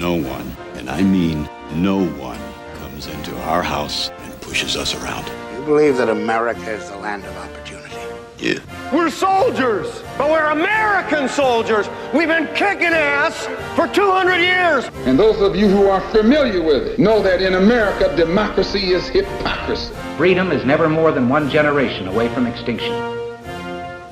No one, and I mean no one, comes into our house and pushes us around. You believe that America is the land of opportunity? Yeah. We're soldiers, but we're American soldiers. We've been kicking ass for 200 years. And those of you who are familiar with it know that in America, democracy is hypocrisy. Freedom is never more than one generation away from extinction.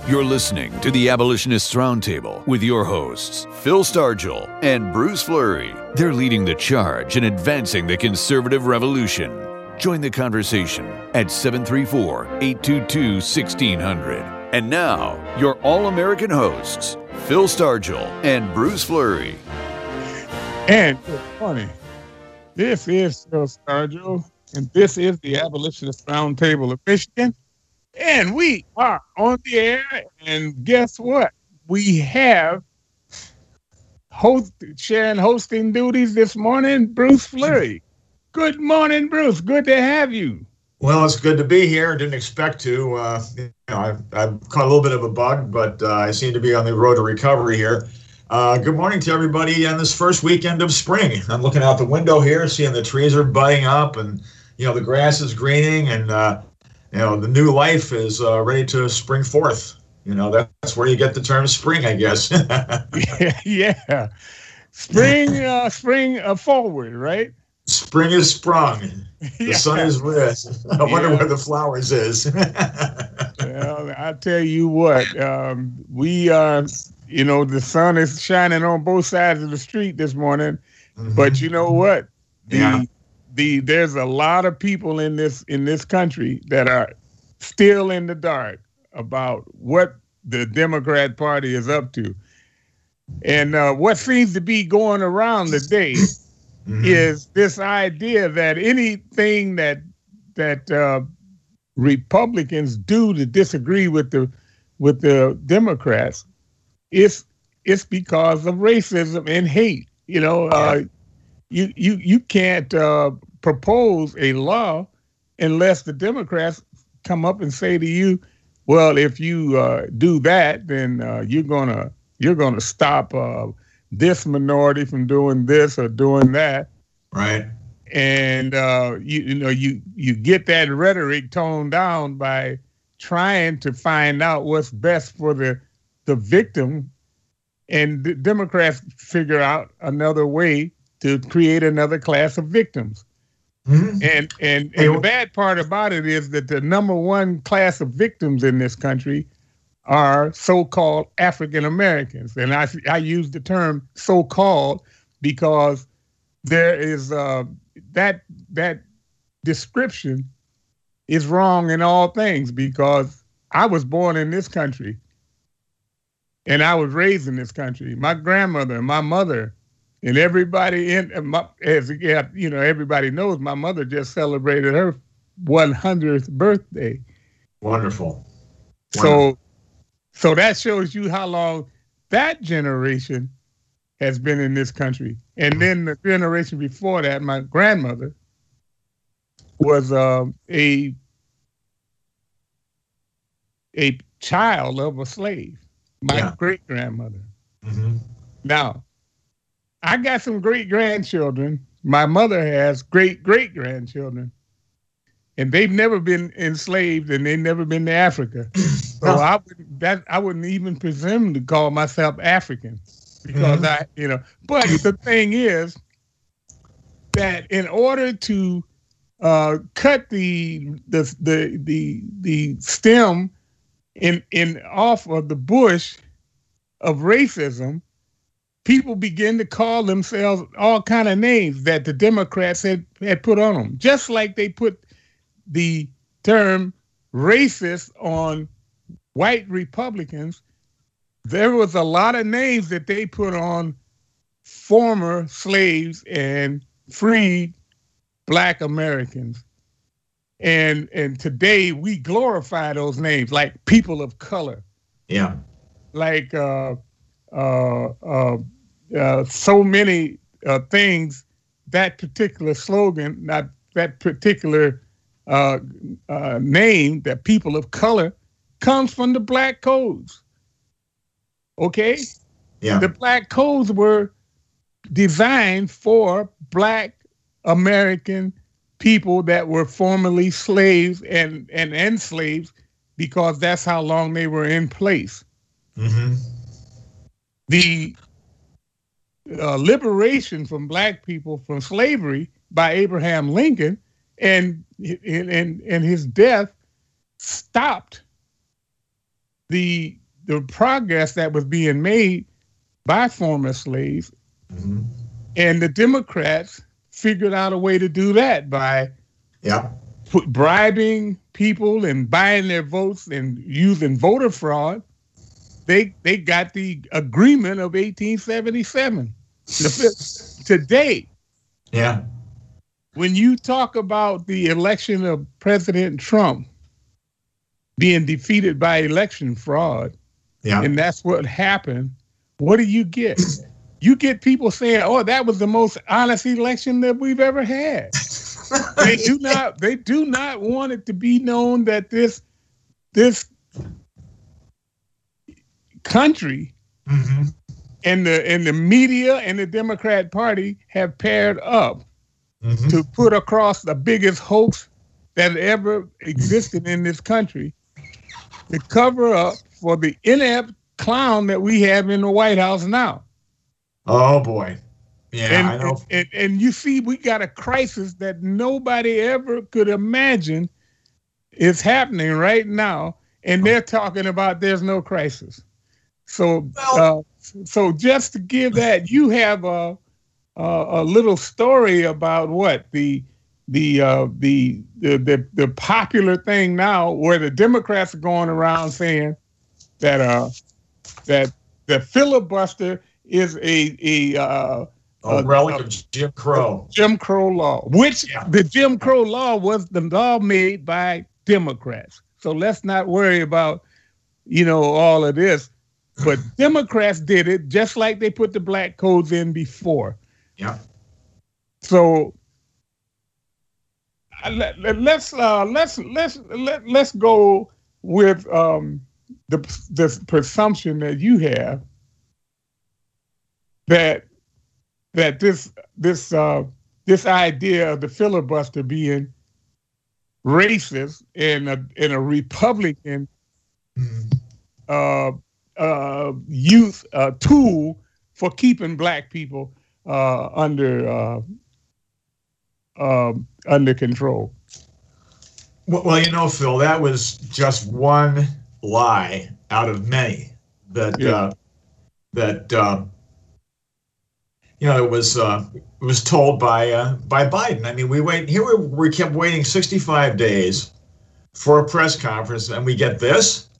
You're listening to the Abolitionists Roundtable with your hosts, Phil Stargell and Bruce Fleury. They're leading the charge in advancing the conservative revolution. Join the conversation at 734-822-1600. And now, your all-American hosts, Phil Stargell and Bruce Fleury. And it's funny, this is Phil Stargell, and this is the Abolitionists Roundtable of Michigan. And we are on the air, and guess what? We have hosting duties this morning, Bruce Fleury. Good morning, Bruce. Good to have you. Well, it's good to be here. Didn't expect to. I've caught a little bit of a bug, but I seem to be on the road to recovery here. Good morning to everybody on this first weekend of spring. I'm looking out the window here, seeing the trees are budding up, and the grass is greening, and the new life is ready to spring forth. That's where you get the term spring, I guess. Yeah. Spring forward, right? Spring is sprung. The sun is risen. I wonder where the flowers is. Well, I tell you what, we are, the sun is shining on both sides of the street this morning, mm-hmm. But you know what? There's a lot of people in this country that are still in the dark about what the Democrat Party is up to. And what seems to be going around today mm-hmm. is this idea that anything that Republicans do to disagree with the Democrats, it's because of racism and hate. You can't propose a law unless the Democrats come up and say to you, well, if you do that, then you're gonna stop this minority from doing this or doing that. Right. And you get that rhetoric toned down by trying to find out what's best for the victim, and the Democrats figure out another way to create another class of victims. Mm-hmm. And the bad part about it is that the number one class of victims in this country are so-called African Americans. And I use the term so-called because there is that description is wrong in all things, because I was born in this country and I was raised in this country. My grandmother and my mother, and everybody everybody knows my mother just celebrated her 100th birthday. Wonderful. So that shows you how long that generation has been in this country. And then the generation before that, my grandmother was a child of a slave. My great grandmother. Mm-hmm. Now, I got some great-grandchildren. My mother has great-great-grandchildren. And they've never been enslaved, and they've never been to Africa. So I wouldn't even presume to call myself African, because mm-hmm. But the thing is that in order to cut the stem in off of the bush of racism, people begin to call themselves all kind of names that the Democrats had put on them, just like they put the term racist on white Republicans. There was a lot of names that they put on former slaves and freed Black Americans, and today we glorify those names, like people of color, like so many things. That particular slogan, not that particular name, that people of color, comes from the Black codes. Okay? Yeah. The Black codes were designed for Black American people that were formerly slaves and enslaved, because that's how long they were in place. Mm-hmm. The liberation from Black people from slavery by Abraham Lincoln and his death stopped the progress that was being made by former slaves. Mm-hmm. And the Democrats figured out a way to do that by bribing people and buying their votes and using voter fraud. They got the agreement of 1877 today. Yeah. When you talk about the election of President Trump being defeated by election fraud, and that's what happened, what do you get? You get people saying, "Oh, that was the most honest election that we've ever had." They do not want it to be known that this country mm-hmm. and the media and the Democrat Party have paired up mm-hmm. to put across the biggest hoax that ever existed in this country, to cover up for the inept clown that we have in the White House now. Oh boy. Yeah, I know. And you see, we got a crisis that nobody ever could imagine is happening right now. And they're talking about there's no crisis. So, so just to give that, you have a little story about what the popular thing now, where the Democrats are going around saying that that the filibuster is a relic of Jim Crow. Jim Crow law, which the Jim Crow law was the law made by Democrats. So let's not worry about, all of this. But Democrats did it just like they put the black codes in before. Yeah. So let's go with the presumption that you have that this idea of the filibuster being racist in a Republican use tool for keeping Black people under control. Well, Phil, that was just one lie out of many it was told by Biden. I mean, we kept waiting 65 days for a press conference, and we get this.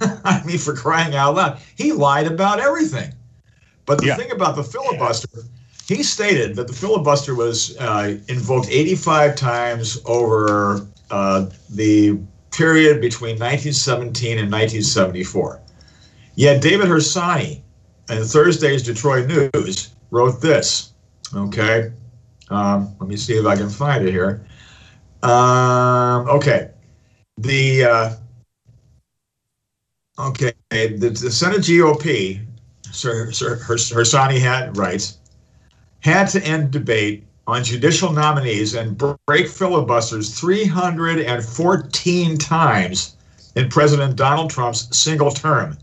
I mean, for crying out loud, he lied about everything. But the thing about the filibuster, he stated that the filibuster was invoked 85 times over the period between 1917 and 1974. Yet David Harsanyi in Thursday's Detroit News wrote this, okay? Let me see if I can find it here. The Senate GOP, Harsanyi had to end debate on judicial nominees and break filibusters 314 times in President Donald Trump's single term.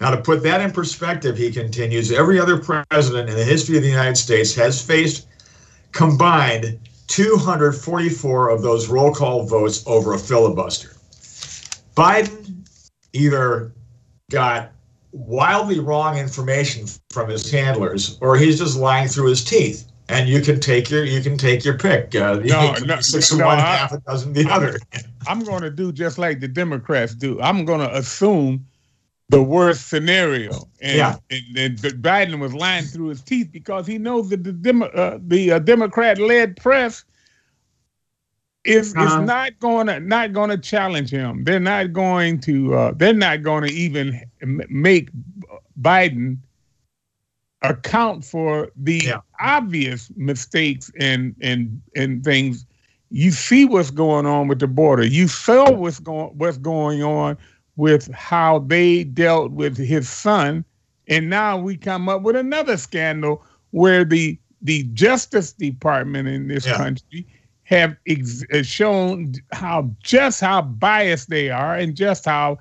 Now, to put that in perspective, he continues, every other president in the history of the United States has faced combined 244 of those roll call votes over a filibuster. Biden either got wildly wrong information from his handlers, or he's just lying through his teeth. And you can take your pick. Half a dozen the other. I'm going to do just like the Democrats do. I'm going to assume the worst scenario, and Biden was lying through his teeth because he knows that the Democrat-led press is not going to challenge him. They're not going to even make Biden account for the obvious mistakes and things. You see what's going on with the border. You saw what's going on with how they dealt with his son, and now we come up with another scandal where the Justice Department in this country have shown just how biased they are and just how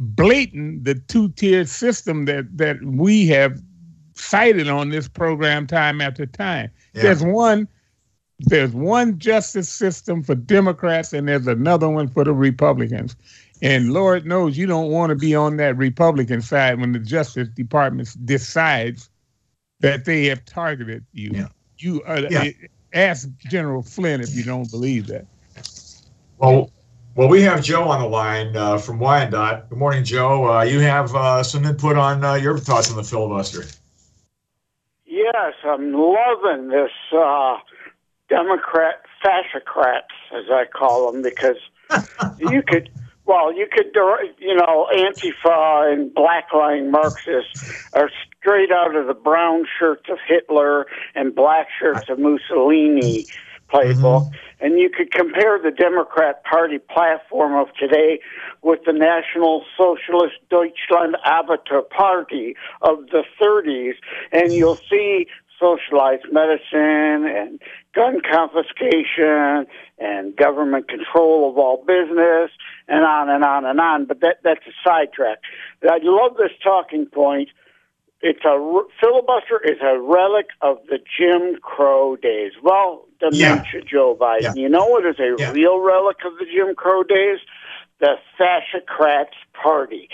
blatant the two-tiered system that we have cited on this program time after time. Yeah. There's one justice system for Democrats, and there's another one for the Republicans. And Lord knows you don't want to be on that Republican side when the Justice Department decides that they have targeted you. Yeah. Ask General Flynn if you don't believe that. Well, we have Joe on the line from Wyandotte. Good morning, Joe. You have some input on your thoughts on the filibuster. Yes, I'm loving this Democrat Fascocrats, as I call them, because Antifa and blackline Marxists are straight out of the brown shirts of Hitler and black shirts of Mussolini playbook. Mm-hmm. And you could compare the Democrat Party platform of today with the National Socialist Deutschland Arbeiter Party of the 30s, and you'll see socialized medicine and gun confiscation and government control of all business and on and on and on. But that's a sidetrack. I love this talking point. It's a filibuster is a relic of the Jim Crow days. Well, dementia, Joe Biden. Yeah. You know what is a real relic of the Jim Crow days? The Fascocrats Party.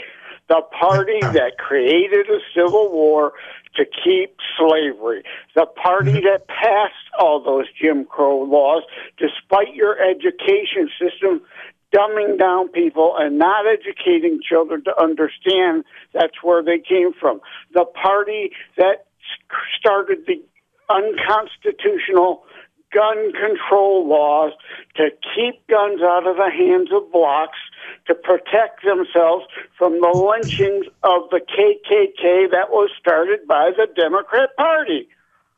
The party that created a civil war to keep slavery. The party that passed all those Jim Crow laws, despite your education system dumbing down people and not educating children to understand that's where they came from. The party that started the unconstitutional gun control laws to keep guns out of the hands of blacks, to protect themselves from the lynchings of the KKK that was started by the Democrat Party.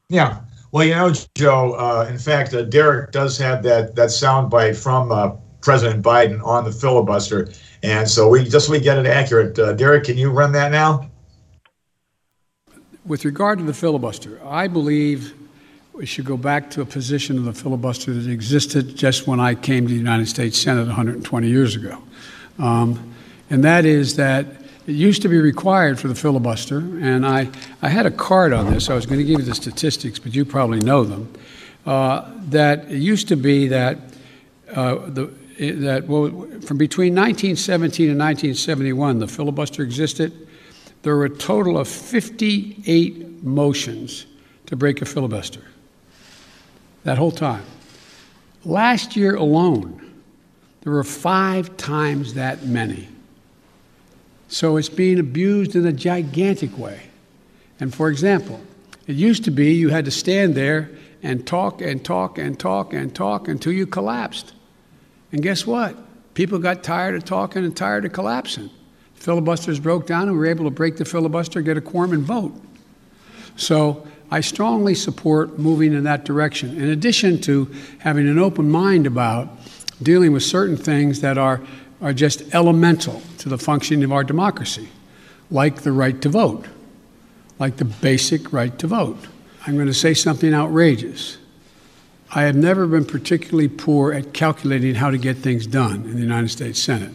Yeah. Well, you know, Joe, in fact, Derek does have that soundbite from President Biden on the filibuster. And so we get it accurate. Derek, can you run that now? With regard to the filibuster, I believe we should go back to a position of the filibuster that existed just when I came to the United States Senate 120 years ago. And that is that it used to be required for the filibuster, and I had a card on this. I was going to give you the statistics, but you probably know them, that it used to be that from between 1917 and 1971, the filibuster existed. There were a total of 58 motions to break a filibuster. That whole time. Last year alone, there were 5 times that many. So it's being abused in a gigantic way. And for example, it used to be you had to stand there and talk and talk and talk and talk until you collapsed. And guess what? People got tired of talking and tired of collapsing. Filibusters broke down and we were able to break the filibuster, get a quorum and vote. So I strongly support moving in that direction, in addition to having an open mind about dealing with certain things that are just elemental to the functioning of our democracy, like the right to vote, like the basic right to vote. I'm going to say something outrageous. I have never been particularly poor at calculating how to get things done in the United States Senate.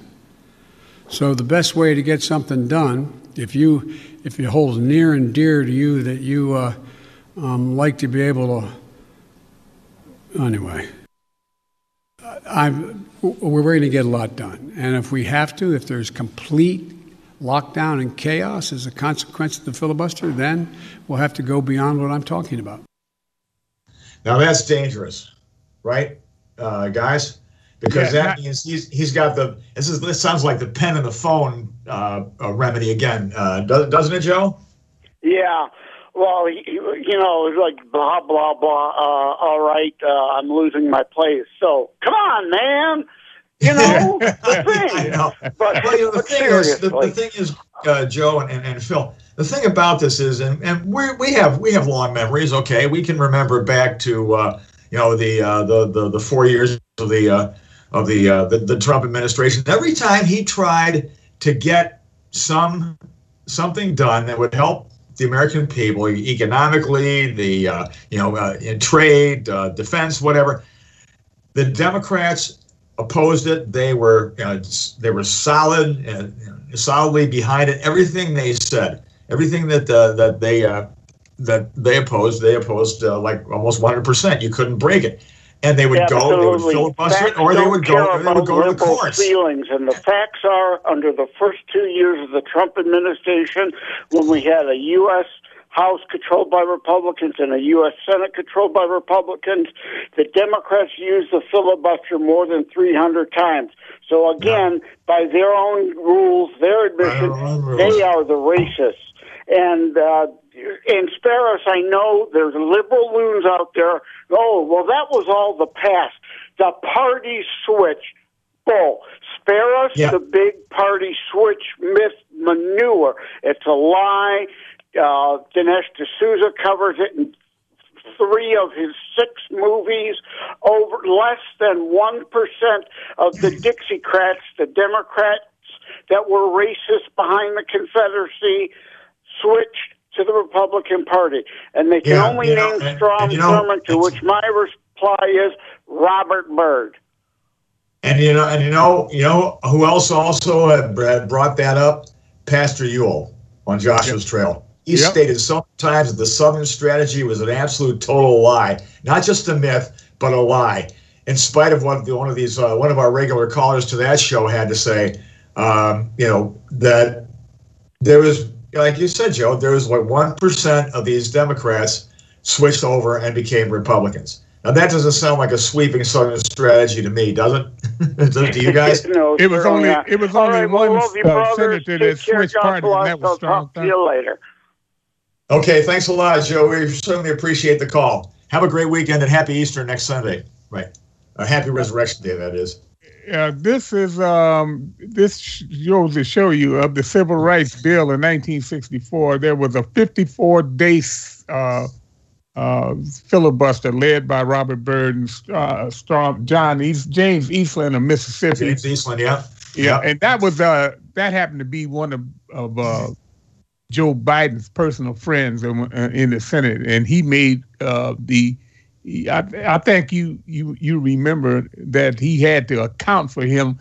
So the best way to get something done, if it holds near and dear to you that you like to be able to, anyway, we're going to get a lot done. And if we have to, if there's complete lockdown and chaos as a consequence of the filibuster, then we'll have to go beyond what I'm talking about. Now that's dangerous, right, guys? Because that means he's got this sounds like the pen and the phone remedy again, doesn't it, Joe? Yeah. Well, you know, it's like blah, blah, blah, all right, I'm losing my place. So, come on, man, you know, the thing. I know. But the thing is, Joe and Phil, the thing about this is, and we have long memories, okay? We can remember back to, you know, the 4 years of the Trump administration. Every time he tried to get something done that would help the American people economically, the in trade, defense, whatever. The Democrats opposed it. They were solid and solidly behind it. Everything they said, everything that they opposed, like almost 100%. You couldn't break it. And they would go, they would filibuster it, or they would go to the courts. Feelings. And the facts are, under the first 2 years of the Trump administration, when we had a U.S. House controlled by Republicans and a U.S. Senate controlled by Republicans, the Democrats used the filibuster more than 300 times. So again, by their own rules, their admission, they are the racists. And spare us, I know there's liberal loons out there. Oh, well, that was all the past. The party switch. Bull. Spare us the big party switch myth manure. It's a lie. Dinesh D'Souza covers it in 3 of his 6 movies. Over less than 1% of the Dixiecrats, the Democrats that were racist behind the Confederacy, switched to the Republican Party, and they can only name Strom Thurmond, to which my reply is Robert Byrd. And you know who else also brought that up? Pastor Yule on Joshua's Trail. He stated sometimes that the Southern strategy was an absolute total lie, not just a myth, but a lie. In spite of what one of our regular callers to that show had to say, that there was. Like you said, Joe, there was 1% of these Democrats switched over and became Republicans. Now, that doesn't sound like a sweeping Southern strategy to me, does it? Does it to you guys? No, it was only one senator that switched parties, and that was Strom Thurmond. See you later. Okay, thanks a lot, Joe. We certainly appreciate the call. Have a great weekend and happy Easter next Sunday. Right, happy Resurrection Day, that is. This is this goes to show you of the Civil Rights Bill in 1964. There was a 54-day filibuster led by Robert Byrd and James Eastland of Mississippi. James Eastland, and that was that happened to be one of Joe Biden's personal friends in the Senate, and he made the. I think you remember that he had to account for him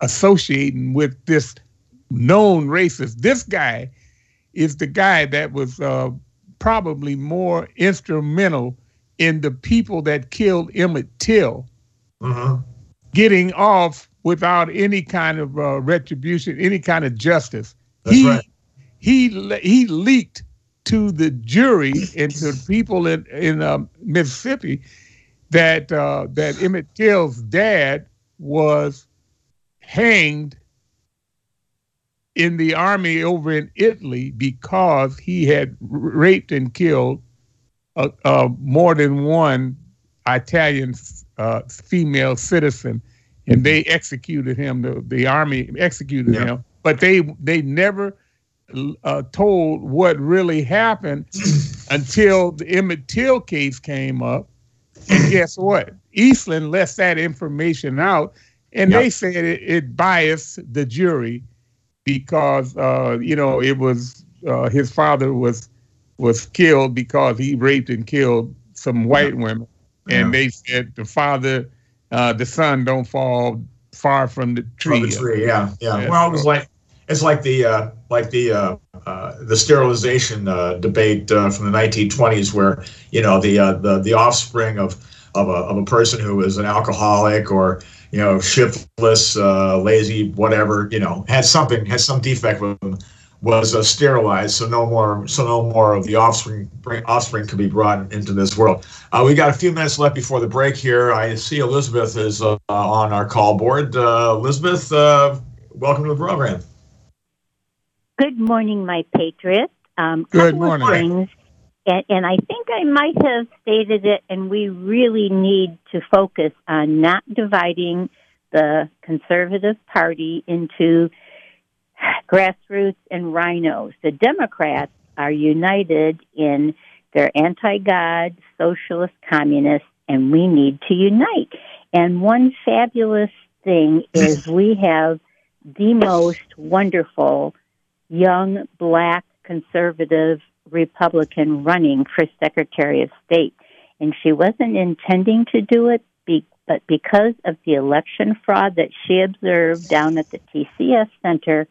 associating with this known racist. This guy is the guy that was probably more instrumental in the people that killed Emmett Till getting off without any kind of retribution, any kind of justice. That's he leaked to the jury and to the people in Mississippi that Emmett Till's dad was hanged in the army over in Italy because he had raped and killed more than one Italian female citizen, and they executed him. The army executed him, but they never. Told what really happened until the Emmett Till case came up. And guess what? Eastland left that information out, and they said it biased the jury because, it was his father was killed because he raped and killed some white women. And they said the son don't fall far from the tree. From the tree, well, it was like, it's like the sterilization debate from the 1920s, where the offspring of a person who is an alcoholic or shiftless, lazy, whatever, had some defect with them, was sterilized, so no more of the offspring could be brought into this world. We got a few minutes left before the break here. I see Elizabeth is on our call board. Elizabeth, welcome to the program. Good morning, my patriots. Good morning. Things, and I think I might have stated it, and we really need to focus on not dividing the conservative party into grassroots and rhinos. The Democrats are united in their anti-God, socialist, communist, and we need to unite. And one fabulous thing is we have the most wonderful young black conservative Republican running for Secretary of State, and she wasn't intending to do it, but because of the election fraud that she observed down at the TCS Center,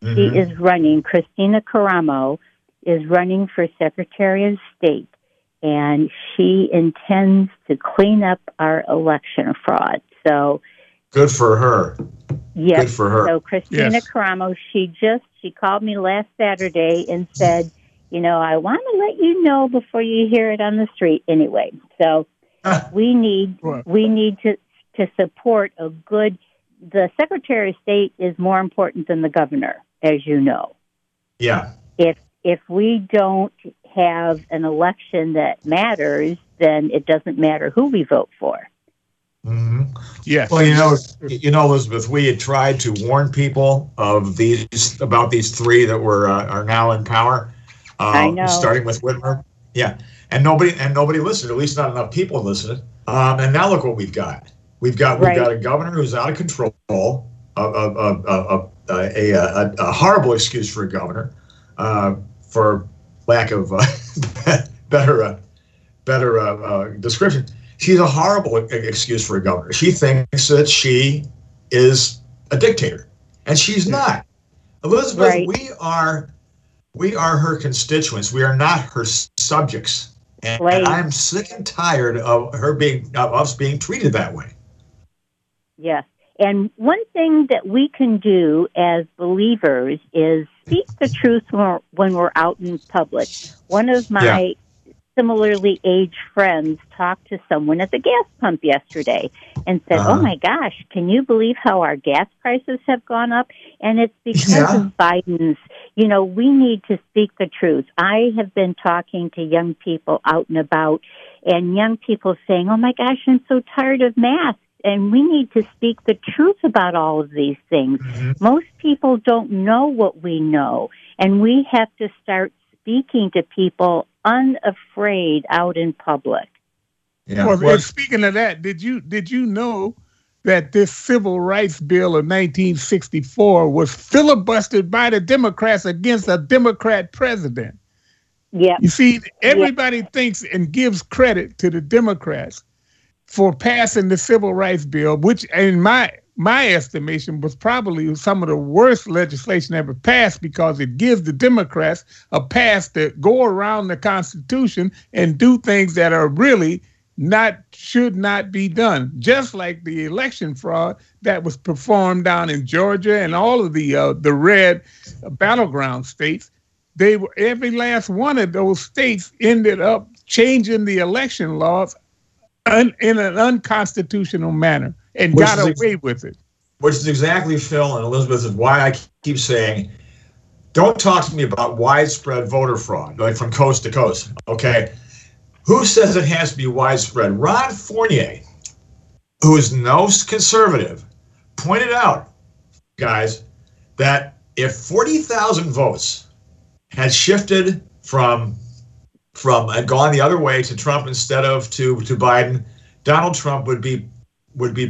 mm-hmm. she is running. Christina Caramo is running for Secretary of State, and she intends to clean up our election fraud. So, good for her. Yes. Good for her. So Christina Caramo, she called me last Saturday and said, you know, I want to let you know before you hear it on the street anyway. So we need to support a good, the Secretary of State is more important than the governor, as you know. Yeah. If we don't have an election that matters, then it doesn't matter who we vote for. Mm-hmm. Yes. Well, you know, Elizabeth, we had tried to warn people of about these three that are now in power. I know. Starting with Whitmer. Yeah, and nobody listened. At least not enough people listened. And now look what we've got. We've got a governor who's out of control. A horrible excuse for a governor, for lack of better description. She's a horrible excuse for a governor. She thinks that she is a dictator, and she's not. Elizabeth, we are her constituents. We are not her subjects, and I'm sick and tired of us being treated that way. Yes, and one thing that we can do as believers is speak the truth when we're out in public. One of my similarly aged friends talked to someone at the gas pump yesterday and said, oh my gosh, can you believe how our gas prices have gone up? And it's because of Biden's, you know, we need to speak the truth. I have been talking to young people out and about, and young people saying, oh my gosh, I'm so tired of masks. And we need to speak the truth about all of these things. Mm-hmm. Most people don't know what we know, and we have to start speaking to people unafraid out in public. Yeah. Well, speaking of that, did you know that this civil rights bill of 1964 was filibustered by the Democrats against a Democrat president? Yeah. You see, everybody thinks and gives credit to the Democrats for passing the civil rights bill, which in my estimation was probably some of the worst legislation ever passed, because it gives the Democrats a pass to go around the Constitution and do things that are really should not be done. Just like the election fraud that was performed down in Georgia and all of the red battleground states. They were, every last one of those states ended up changing the election laws in an unconstitutional manner. And got away with it. Which is exactly, Phil and Elizabeth, is why I keep saying, don't talk to me about widespread voter fraud, like from coast to coast, okay? Who says it has to be widespread? Ron Fournier, who is no conservative, pointed out, guys, that if 40,000 votes had shifted and gone the other way to Trump instead of to Biden, Donald Trump would be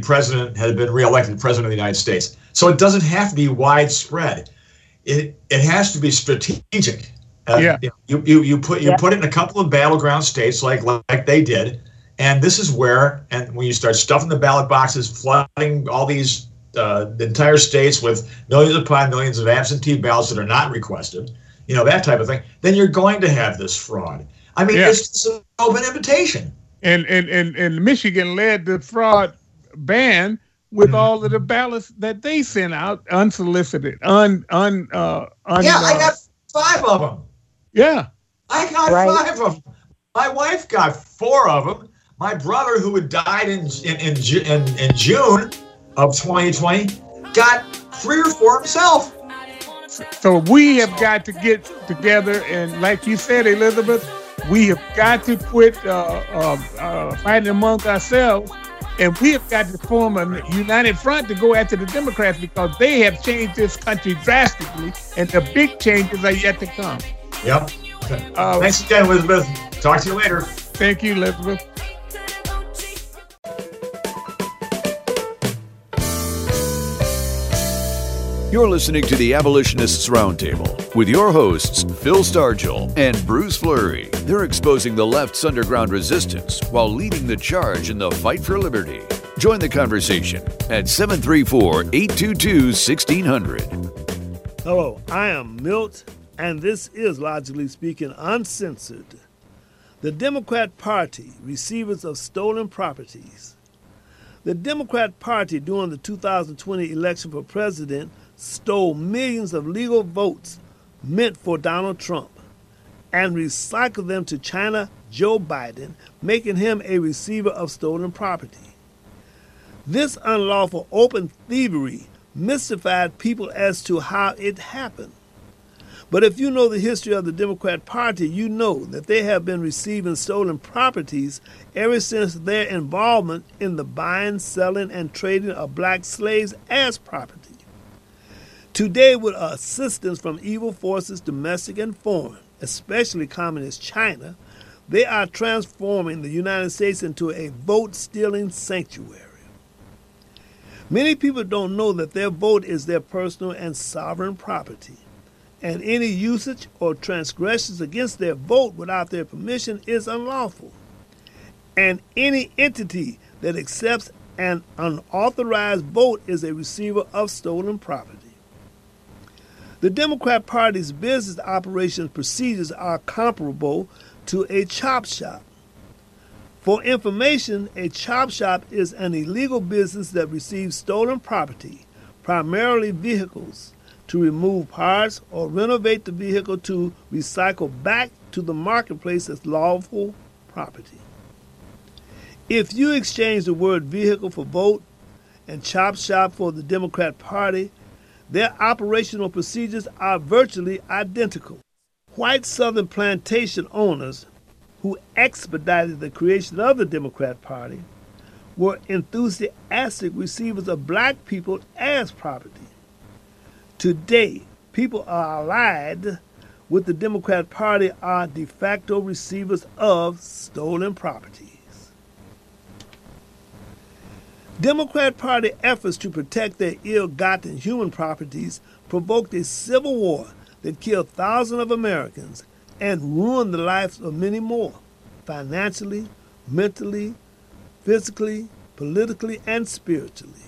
president, had been reelected president of the United States. So it doesn't have to be widespread. It has to be strategic. You put it in a couple of battleground states like they did, and this is where, and when you start stuffing the ballot boxes, flooding all these entire states with millions upon millions of absentee ballots that are not requested, you know, that type of thing, then you're going to have this fraud. I mean, it's just an open invitation. And Michigan led the fraud ban with all of the ballots that they sent out unsolicited. I got 5 of them. Yeah. I got 5 of them. My wife got 4 of them. My brother, who had died in June of 2020, got 3 or 4 himself. So we have got to get together, and like you said, Elizabeth, we have got to quit fighting amongst ourselves, and we have got to form a united front to go after the Democrats, because they have changed this country drastically, and the big changes are yet to come. Yep. Thanks again, Elizabeth. Talk to you later. Thank you, Elizabeth. You're listening to the Abolitionists Roundtable with your hosts, Phil Stargell and Bruce Fleury. They're exposing the left's underground resistance while leading the charge in the fight for liberty. Join the conversation at 734-822-1600. Hello, I am Milt, and this is Logically Speaking Uncensored. The Democrat Party, receivers of stolen properties. The Democrat Party during the 2020 election for president stole millions of legal votes meant for Donald Trump and recycled them to China Joe Biden, making him a receiver of stolen property. This unlawful open thievery mystified people as to how it happened. But if you know the history of the Democrat Party, you know that they have been receiving stolen properties ever since their involvement in the buying, selling, and trading of black slaves as property. Today, with assistance from evil forces, domestic and foreign, especially communist China, they are transforming the United States into a vote-stealing sanctuary. Many people don't know that their vote is their personal and sovereign property, and any usage or transgressions against their vote without their permission is unlawful. And any entity that accepts an unauthorized vote is a receiver of stolen property. The Democrat Party's business operations procedures are comparable to a chop shop. For information, a chop shop is an illegal business that receives stolen property, primarily vehicles, to remove parts or renovate the vehicle to recycle back to the marketplace as lawful property. If you exchange the word vehicle for vote and chop shop for the Democrat Party, their operational procedures are virtually identical. White Southern plantation owners who expedited the creation of the Democrat Party were enthusiastic receivers of black people as property. Today, people are allied with the Democrat Party are de facto receivers of stolen properties. Democrat Party efforts to protect their ill-gotten human properties provoked a civil war that killed thousands of Americans and ruined the lives of many more, financially, mentally, physically, politically, and spiritually.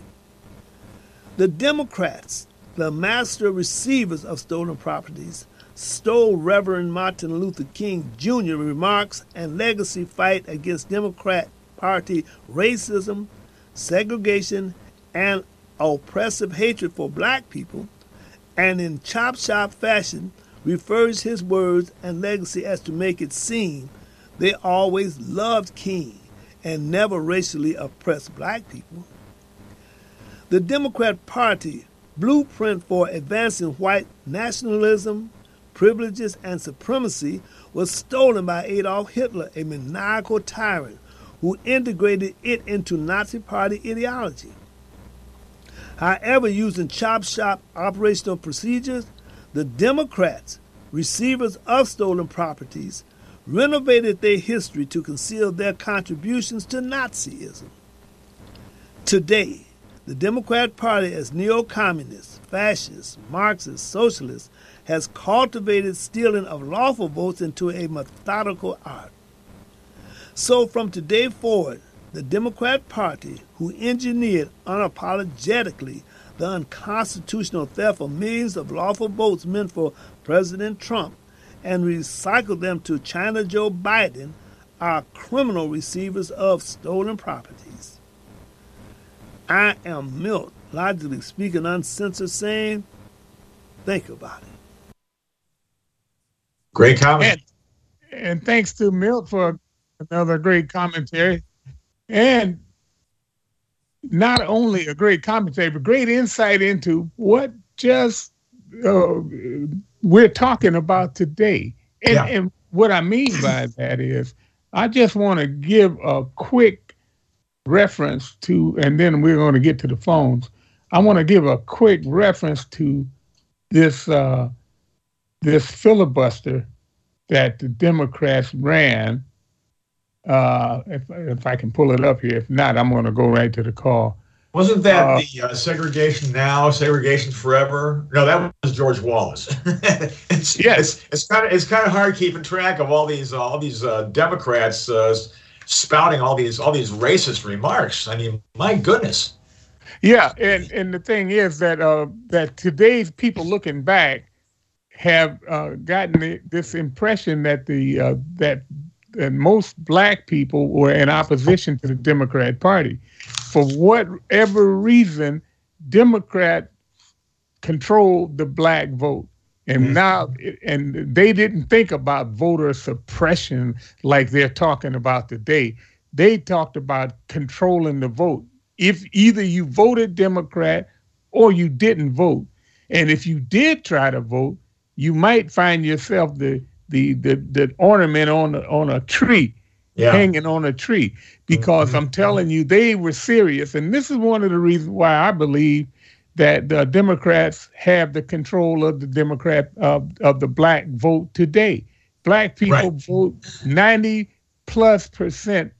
The Democrats, the master receivers of stolen properties, stole Reverend Martin Luther King Jr. remarks and legacy fight against Democrat Party racism, segregation, and oppressive hatred for black people, and in chop shop fashion refers his words and legacy as to make it seem they always loved King and never racially oppressed black people. The Democrat Party blueprint for advancing white nationalism, privileges, and supremacy was stolen by Adolf Hitler, a maniacal tyrant who integrated it into Nazi Party ideology. However, using chop shop operational procedures, the Democrats, receivers of stolen properties, renovated their history to conceal their contributions to Nazism. Today, the Democrat Party, as neo-communists, fascists, Marxists, socialists, has cultivated stealing of lawful votes into a methodical art. So from today forward, the Democrat Party, who engineered unapologetically the unconstitutional theft of millions of lawful votes meant for President Trump and recycled them to China Joe Biden, are criminal receivers of stolen properties. I am Milt, Logically Speaking Uncensored, saying, think about it. Great comment. And thanks to Milt for another great commentary. And not only a great commentary, but great insight into what just we're talking about today. And what I mean by that is I just want to give a quick reference to, and then we're going to get to the phones. I want to give a quick reference to this this filibuster that the Democrats ran. If I can pull it up here. If not, I'm going to go right to the call. Wasn't that the segregation now, segregation forever? No, that was George Wallace. It's kind of hard keeping track of all these Democrats spouting all these racist remarks. I mean, my goodness. Yeah, and the thing is that that today's people looking back have gotten this impression that that most black people were in opposition to the Democrat Party. For whatever reason, Democrats controlled the black vote. And now they didn't think about voter suppression like they're talking about today. They talked about controlling the vote. If either you voted Democrat or you didn't vote. And if you did try to vote, you might find yourself the ornament on a tree, hanging on a tree, because I'm telling you, they were serious. And this is one of the reasons why I believe that the Democrats have the control of the of the black vote today. Black people vote 90+%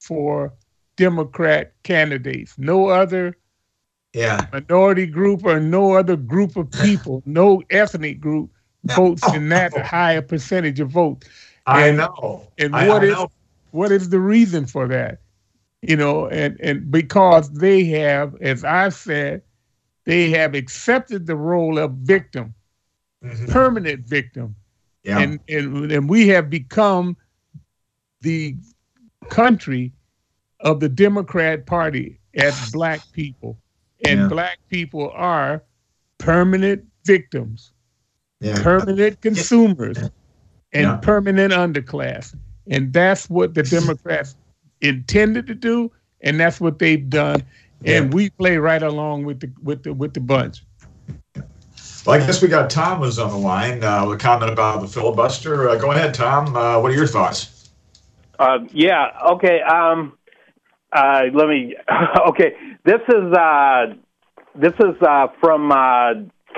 for Democrat candidates. No other minority group or no other group of people, no ethnic group votes in that higher percentage of votes. What is the reason for that? You know, and because they have, as I said, they have accepted the role of victim, permanent victim. Yeah. And we have become the country of the Democrat Party as black people. And black people are permanent victims, permanent consumers, and permanent underclass. And that's what the Democrats intended to do, and that's what they've done. And we play right along with the bunch. Well, I guess we got Tom was on the line with a comment about the filibuster. Go ahead, Tom. What are your thoughts? This is from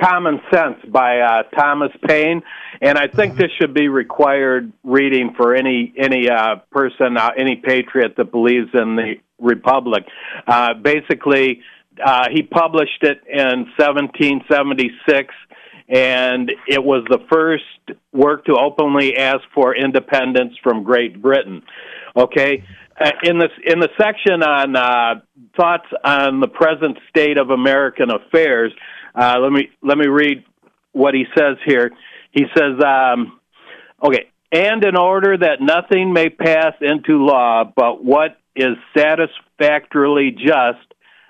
Common Sense by Thomas Paine, and I think this should be required reading for any person, any patriot that believes in the republic. Basically, he published it in 1776, and it was the first work to openly ask for independence from Great Britain. Okay. In the section on thoughts on the present state of American affairs, let me read what he says here. He says, and in order that nothing may pass into law but what is satisfactorily just,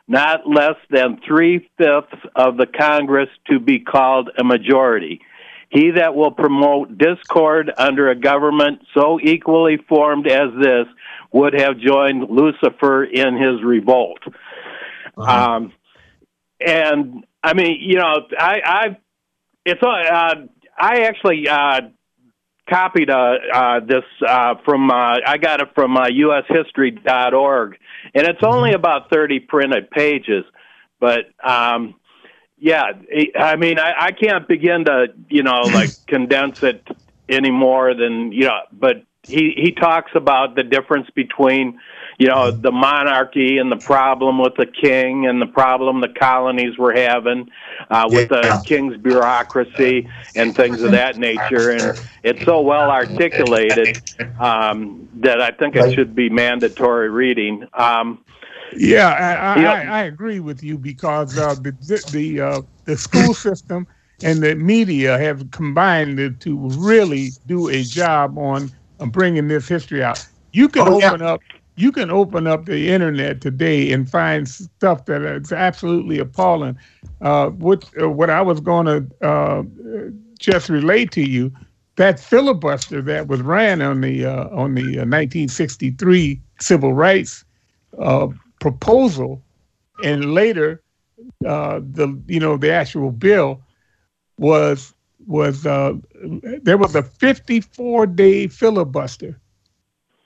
not less than 3/5 of the Congress to be called a majority. He that will promote discord under a government so equally formed as this would have joined Lucifer in his revolt. I actually copied this I got it from ushistory.org, and it's only about 30 printed pages, but I can't begin to condense it any more than but he talks about the difference between the monarchy and the problem with the king and the problem the colonies were having with the king's bureaucracy and things of that nature, and it's so well articulated that I think it should be mandatory reading. I agree with you, because the school system and the media have combined to really do a job on bringing this history out. You can open up the internet today and find stuff that is absolutely appalling. What I was going to just relate to you, that filibuster that was ran on the 1963 civil rights proposal, and later the actual bill was there was a 54-day filibuster,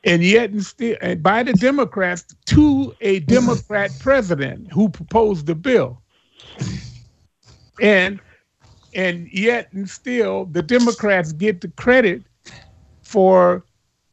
and yet instead by the Democrats to a Democrat president who proposed the bill, and yet and still the Democrats get the credit for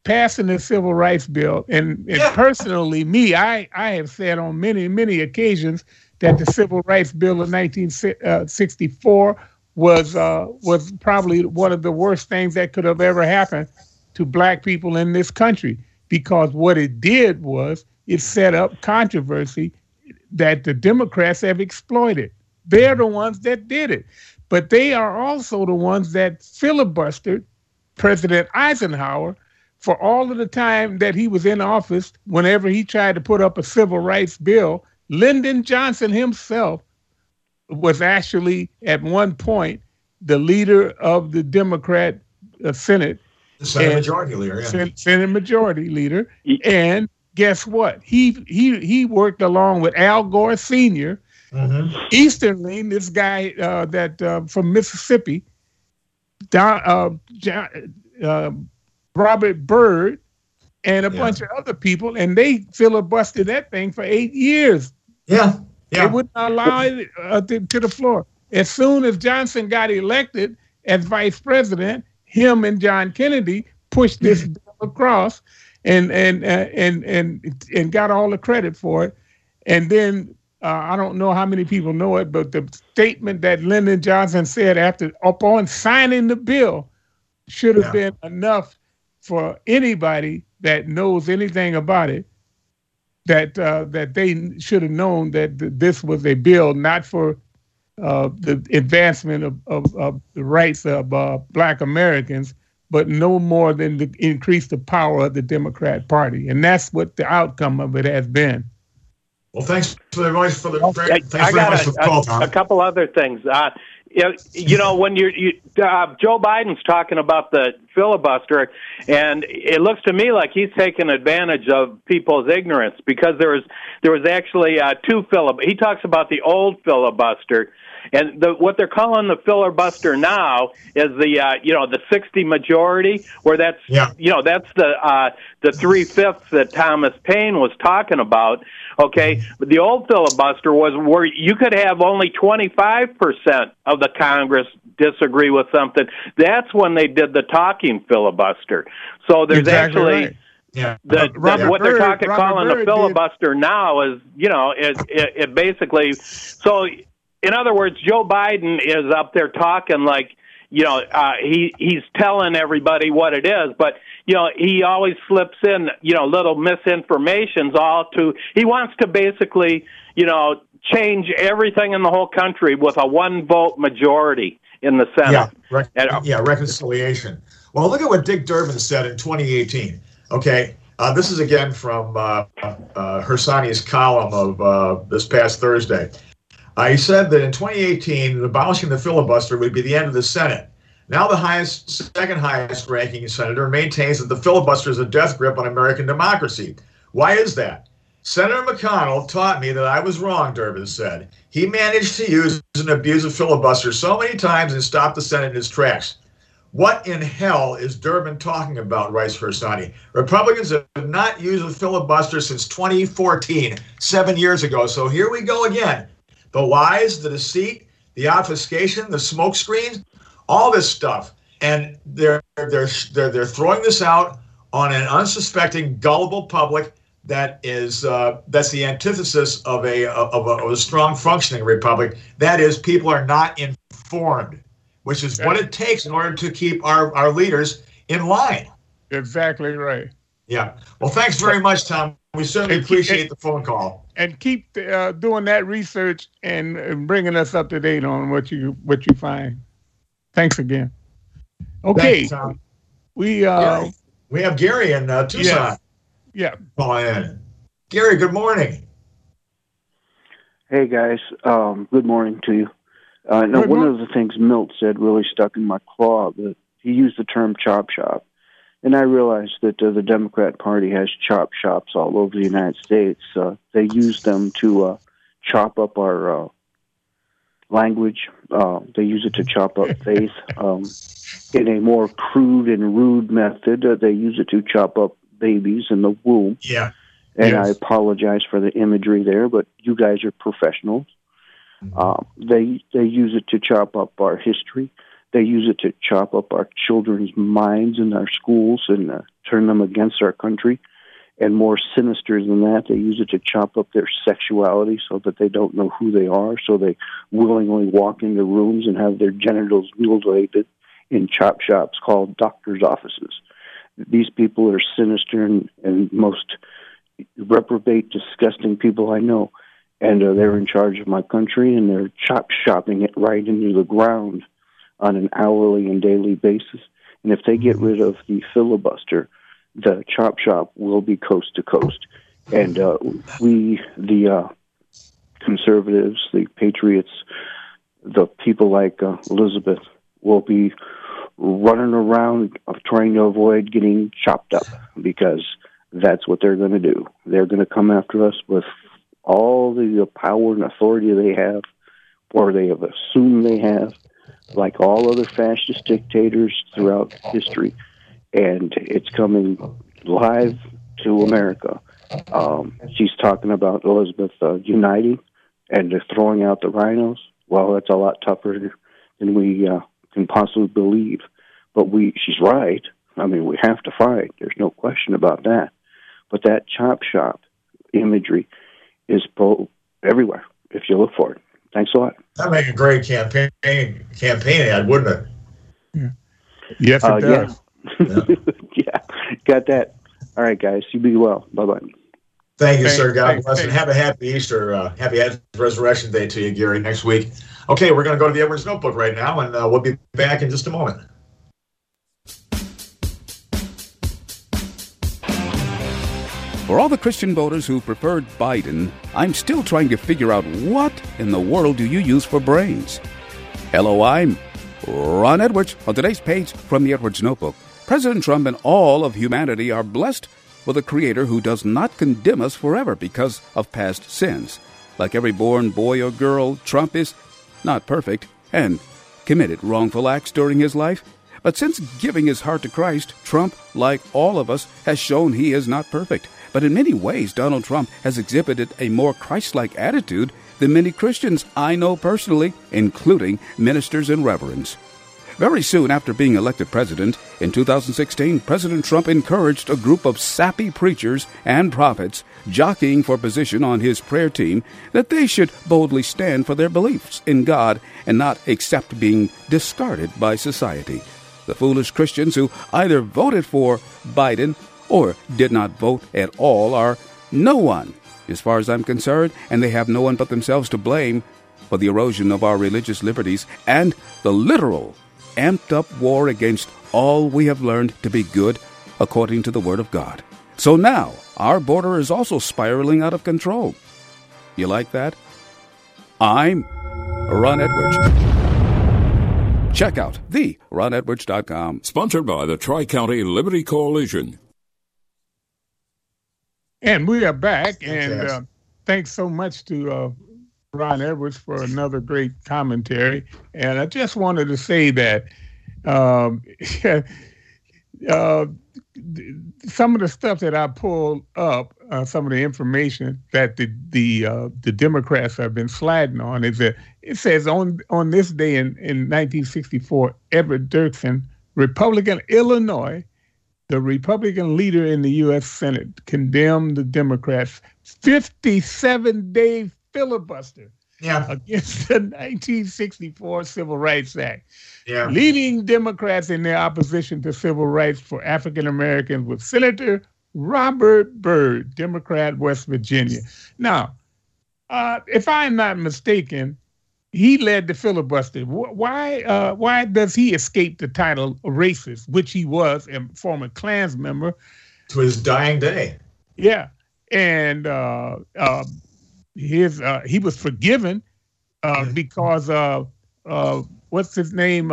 passing the Civil Rights Bill, and personally, me, I have said on many, many occasions that the Civil Rights Bill of 1964 was probably one of the worst things that could have ever happened to black people in this country, because what it did was it set up controversy that the Democrats have exploited. They're the ones that did it. But they are also the ones that filibustered President Eisenhower for all of the time that he was in office. Whenever he tried to put up a civil rights bill, Lyndon Johnson himself was actually at one point the leader of the Democrat Senate. The Senate majority leader. Yeah. Senate majority leader. And guess what? He worked along with Al Gore Sr., Easterling, this guy from Mississippi, Robert Byrd, and a bunch of other people, and they filibustered that thing for 8 years. Yeah, yeah. They wouldn't allow it to the floor. As soon as Johnson got elected as vice president, him and John Kennedy pushed this bill across, and got all the credit for it, and then. I don't know how many people know it, but the statement that Lyndon Johnson said upon signing the bill should have been enough for anybody that knows anything about it, that they should have known that this was a bill not for the advancement of the rights of black Americans, but no more than to increase the power of the Democrat Party. And that's what the outcome of it has been. Well, thanks very much for the call, Tom. A couple other things. When Joe Biden's talking about the filibuster, and it looks to me like he's taking advantage of people's ignorance, because there was actually two filibusters. He talks about the old filibuster, and what they're calling the filibuster now is the 60 majority, where that's the 3/5 that Thomas Paine was talking about. Okay, but the old filibuster was where you could have only 25% of the Congress disagree with something. That's when they did the talking filibuster. So there's what they're calling the filibuster now is basically. So in other words, Joe Biden is up there talking like, he's telling everybody what it is, but he always slips in little misinformations. He wants to basically change everything in the whole country with a 1-vote majority in the Senate. Reconciliation. Well, look at what Dick Durbin said in 2018. Okay, this is again from Harsanyi's column of this past Thursday. He said that in 2018, abolishing the filibuster would be the end of the Senate. Now the second highest ranking senator maintains that the filibuster is a death grip on American democracy. Why is that? Senator McConnell taught me that I was wrong, Durbin said. He managed to use and abuse the filibuster so many times and stopped the Senate in its tracks. What in hell is Durbin talking about, writes Harsanyi? Republicans have not used the filibuster since 2014, 7 years ago. So here we go again. The lies, the deceit, the obfuscation, the smoke screens, all this stuff. And they're throwing this out on an unsuspecting, gullible public that is that's the antithesis of a strong functioning republic. That is, people are not informed, which is what it takes in order to keep our leaders in line. Exactly right. Yeah. Well, thanks very much, Tom. We certainly appreciate the phone call. And keep doing that research and bringing us up to date on what you find. Thanks again. Okay, thanks, Tom. We have Gary in Tucson. Yeah. Oh, yeah. Gary, good morning. Hey guys, good morning to you. One of the things Milt said really stuck in my claw. He used the term chop shop. And I realize that the Democrat Party has chop shops all over the United States. They use them to chop up our language. They use it to chop up faith in a more crude and rude method. They use it to chop up babies in the womb. Yeah. And I apologize for the imagery there, but you guys are professionals. They use it to chop up our history. They use it to chop up our children's minds in our schools and turn them against our country. And more sinister than that, they use it to chop up their sexuality so that they don't know who they are, so they willingly walk into rooms and have their genitals mutilated in chop shops called doctor's offices. These people are sinister and most reprobate, disgusting people I know. And they're in charge of my country, and they're chop-shopping it right into the ground on an hourly and daily basis. And if they get rid of the filibuster, the chop shop will be coast to coast. And we, the conservatives, the patriots, the people like Elizabeth, will be running around trying to avoid getting chopped up, because that's what they're going to do. They're going to come after us with all the power and authority they have, or they have assumed they have, like all other fascist dictators throughout history. And it's coming live to America. She's talking about Elizabeth uniting and throwing out the rhinos. Well, that's a lot tougher than we can possibly believe. But she's right. I mean, we have to fight. There's no question about that. But that chop shop imagery is everywhere if you look for it. Thanks a lot. That'd make a great campaign ad, wouldn't it? Yeah. Yes, it does. Yeah. Yeah. Yeah, got that. All right, guys, you be well. Bye-bye. Thank you, sir. God bless, and have a happy Easter. Happy Resurrection Day to you, Gary, next week. Okay, we're going to go to the Edwards Notebook right now, and we'll be back in just a moment. For all the Christian voters who preferred Biden, I'm still trying to figure out what in the world do you use for brains? Hello, I'm Ron Edwards on today's page from the Edwards Notebook. President Trump and all of humanity are blessed with a creator who does not condemn us forever because of past sins. Like every born boy or girl, Trump is not perfect and committed wrongful acts during his life. But since giving his heart to Christ, Trump, like all of us, has shown he is not perfect. But in many ways, Donald Trump has exhibited a more Christ-like attitude than many Christians I know personally, including ministers and reverends. Very soon after being elected president, in 2016, President Trump encouraged a group of sappy preachers and prophets jockeying for position on his prayer team that they should boldly stand for their beliefs in God and not accept being discarded by society. The foolish Christians who either voted for Biden or did not vote at all are no one, as far as I'm concerned, and they have no one but themselves to blame for the erosion of our religious liberties and the literal amped-up war against all we have learned to be good according to the Word of God. So now, our border is also spiraling out of control. You like that? I'm Ron Edwards. Check out theronedwards.com. Sponsored by the Tri-County Liberty Coalition. And we are back, and thanks so much to Ron Edwards for another great commentary. And I just wanted to say that some of the stuff that I pulled up, some of the information that the Democrats have been sliding on, is that it says on this day in 1964, Everett Dirksen, Republican Illinois, the Republican leader in the U.S. Senate, condemned the Democrats' 57-day filibuster against the 1964 Civil Rights Act. Yeah. Leading Democrats in their opposition to civil rights for African Americans was Senator Robert Byrd, Democrat, West Virginia. Now, if I'm not mistaken, he led the filibuster. Why does he escape the title of racist, which he was a former Klan member? To his dying day. Yeah. And he was forgiven because what's his name?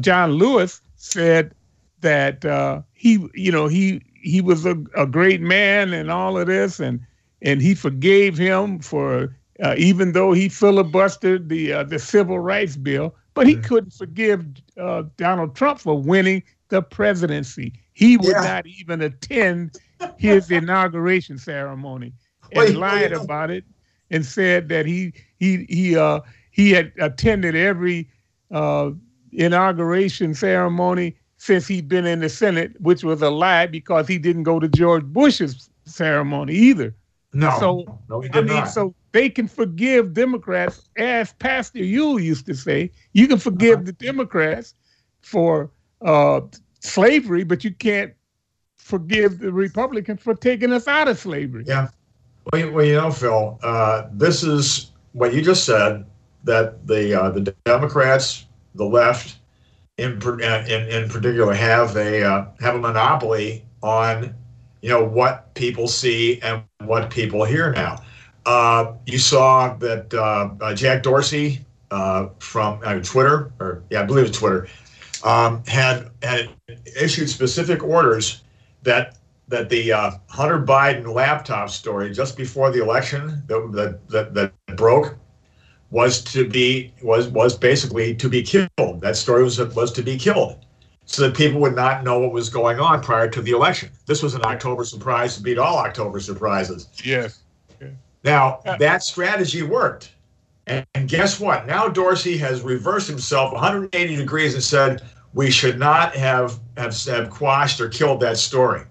John Lewis said that he was a great man and all of this, and he forgave him for even though he filibustered the Civil Rights Bill, but he couldn't forgive Donald Trump for winning the presidency. He would not even attend his inauguration ceremony, and lied about it. And said that he had attended every inauguration ceremony since he'd been in the Senate, which was a lie because he didn't go to George Bush's ceremony either. No, he did not. So they can forgive Democrats, as Pastor Yule used to say, you can forgive the Democrats for slavery, but you can't forgive the Republicans for taking us out of slavery. Yeah. Well, you know, Phil, this is what you just said, that the Democrats, the left in particular, have a monopoly on, you know, what people see and what people hear now. You saw that Jack Dorsey from Twitter, or yeah, I believe it's Twitter, had issued specific orders that the Hunter Biden laptop story just before the election that broke was basically to be killed. That story was to be killed, so that people would not know what was going on prior to the election. This was an October surprise to beat all October surprises. Yes. Yeah. Now that strategy worked, and guess what? Now Dorsey has reversed himself 180 degrees and said we should not have quashed or killed that story.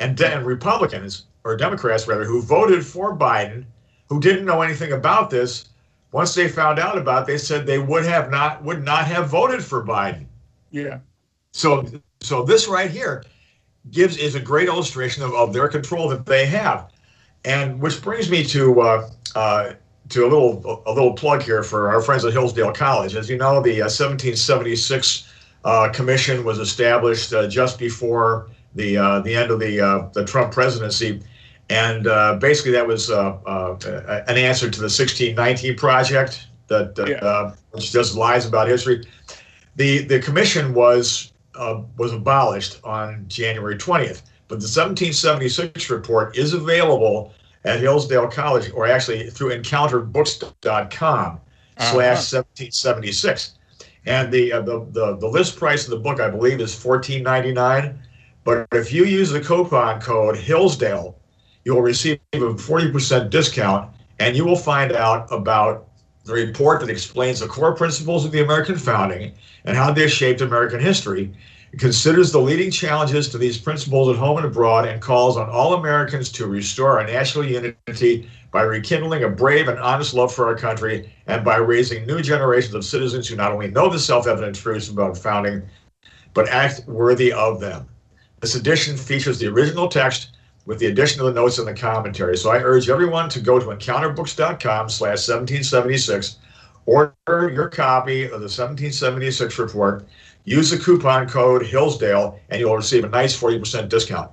And then Republicans, or Democrats rather, who voted for Biden, who didn't know anything about this, once they found out about it, they said they would not have voted for Biden. Yeah. So this right here is a great illustration of their control that they have. And which brings me to a little plug here for our friends at Hillsdale College. As you know, the 1776 commission was established just before the end of the Trump presidency, and basically that was an answer to the 1619 project which just lies about history. The commission was abolished on January 20th, but the 1776 report is available at Hillsdale College, or actually through EncounterBooks.com /1776, and the list price of the book I believe is $14.99. But if you use the coupon code Hillsdale, you will receive a 40% discount, and you will find out about the report that explains the core principles of the American founding and how they shaped American history. It considers the leading challenges to these principles at home and abroad, and calls on all Americans to restore our national unity by rekindling a brave and honest love for our country, and by raising new generations of citizens who not only know the self-evident truths about founding, but act worthy of them. This edition features the original text with the addition of the notes and the commentary. So I urge everyone to go to EncounterBooks.com /1776, order your copy of the 1776 report, use the coupon code Hillsdale, and you'll receive a nice 40% discount.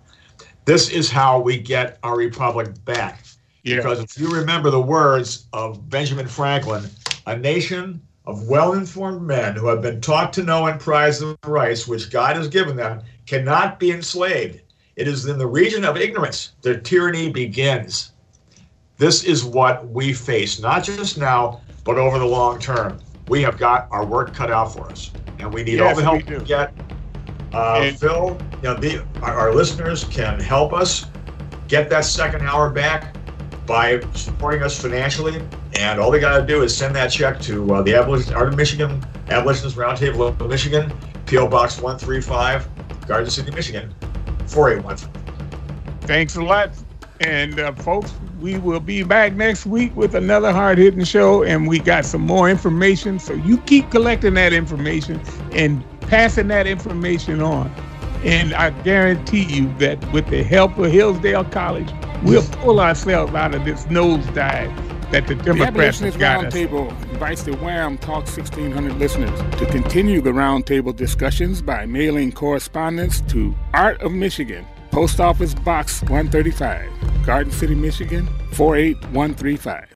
This is how we get our republic back. Yeah. Because if you remember the words of Benjamin Franklin, a nation of well-informed men who have been taught to know and prize the rights which God has given them cannot be enslaved. It is in the region of ignorance that tyranny begins. This is what we face, not just now, but over the long term. We have got our work cut out for us, and we need all the help we can get. Phil, you know, our listeners can help us get that second hour back by supporting us financially, and all they got to do is send that check to the Art of Michigan, Abolitionists Roundtable of Michigan, P.O. Box 135, Garden City, Michigan, 481. Thanks a lot. And folks, we will be back next week with another hard-hitting show, and we got some more information, so you keep collecting that information and passing that information on. And I guarantee you that with the help of Hillsdale College, we'll pull ourselves out of this nosedive that the Democrats have got us. The Abolitionists Roundtable invites the WHAM Talk 1600 listeners to continue the roundtable discussions by mailing correspondence to Art of Michigan, Post Office Box 135, Garden City, Michigan, 48135.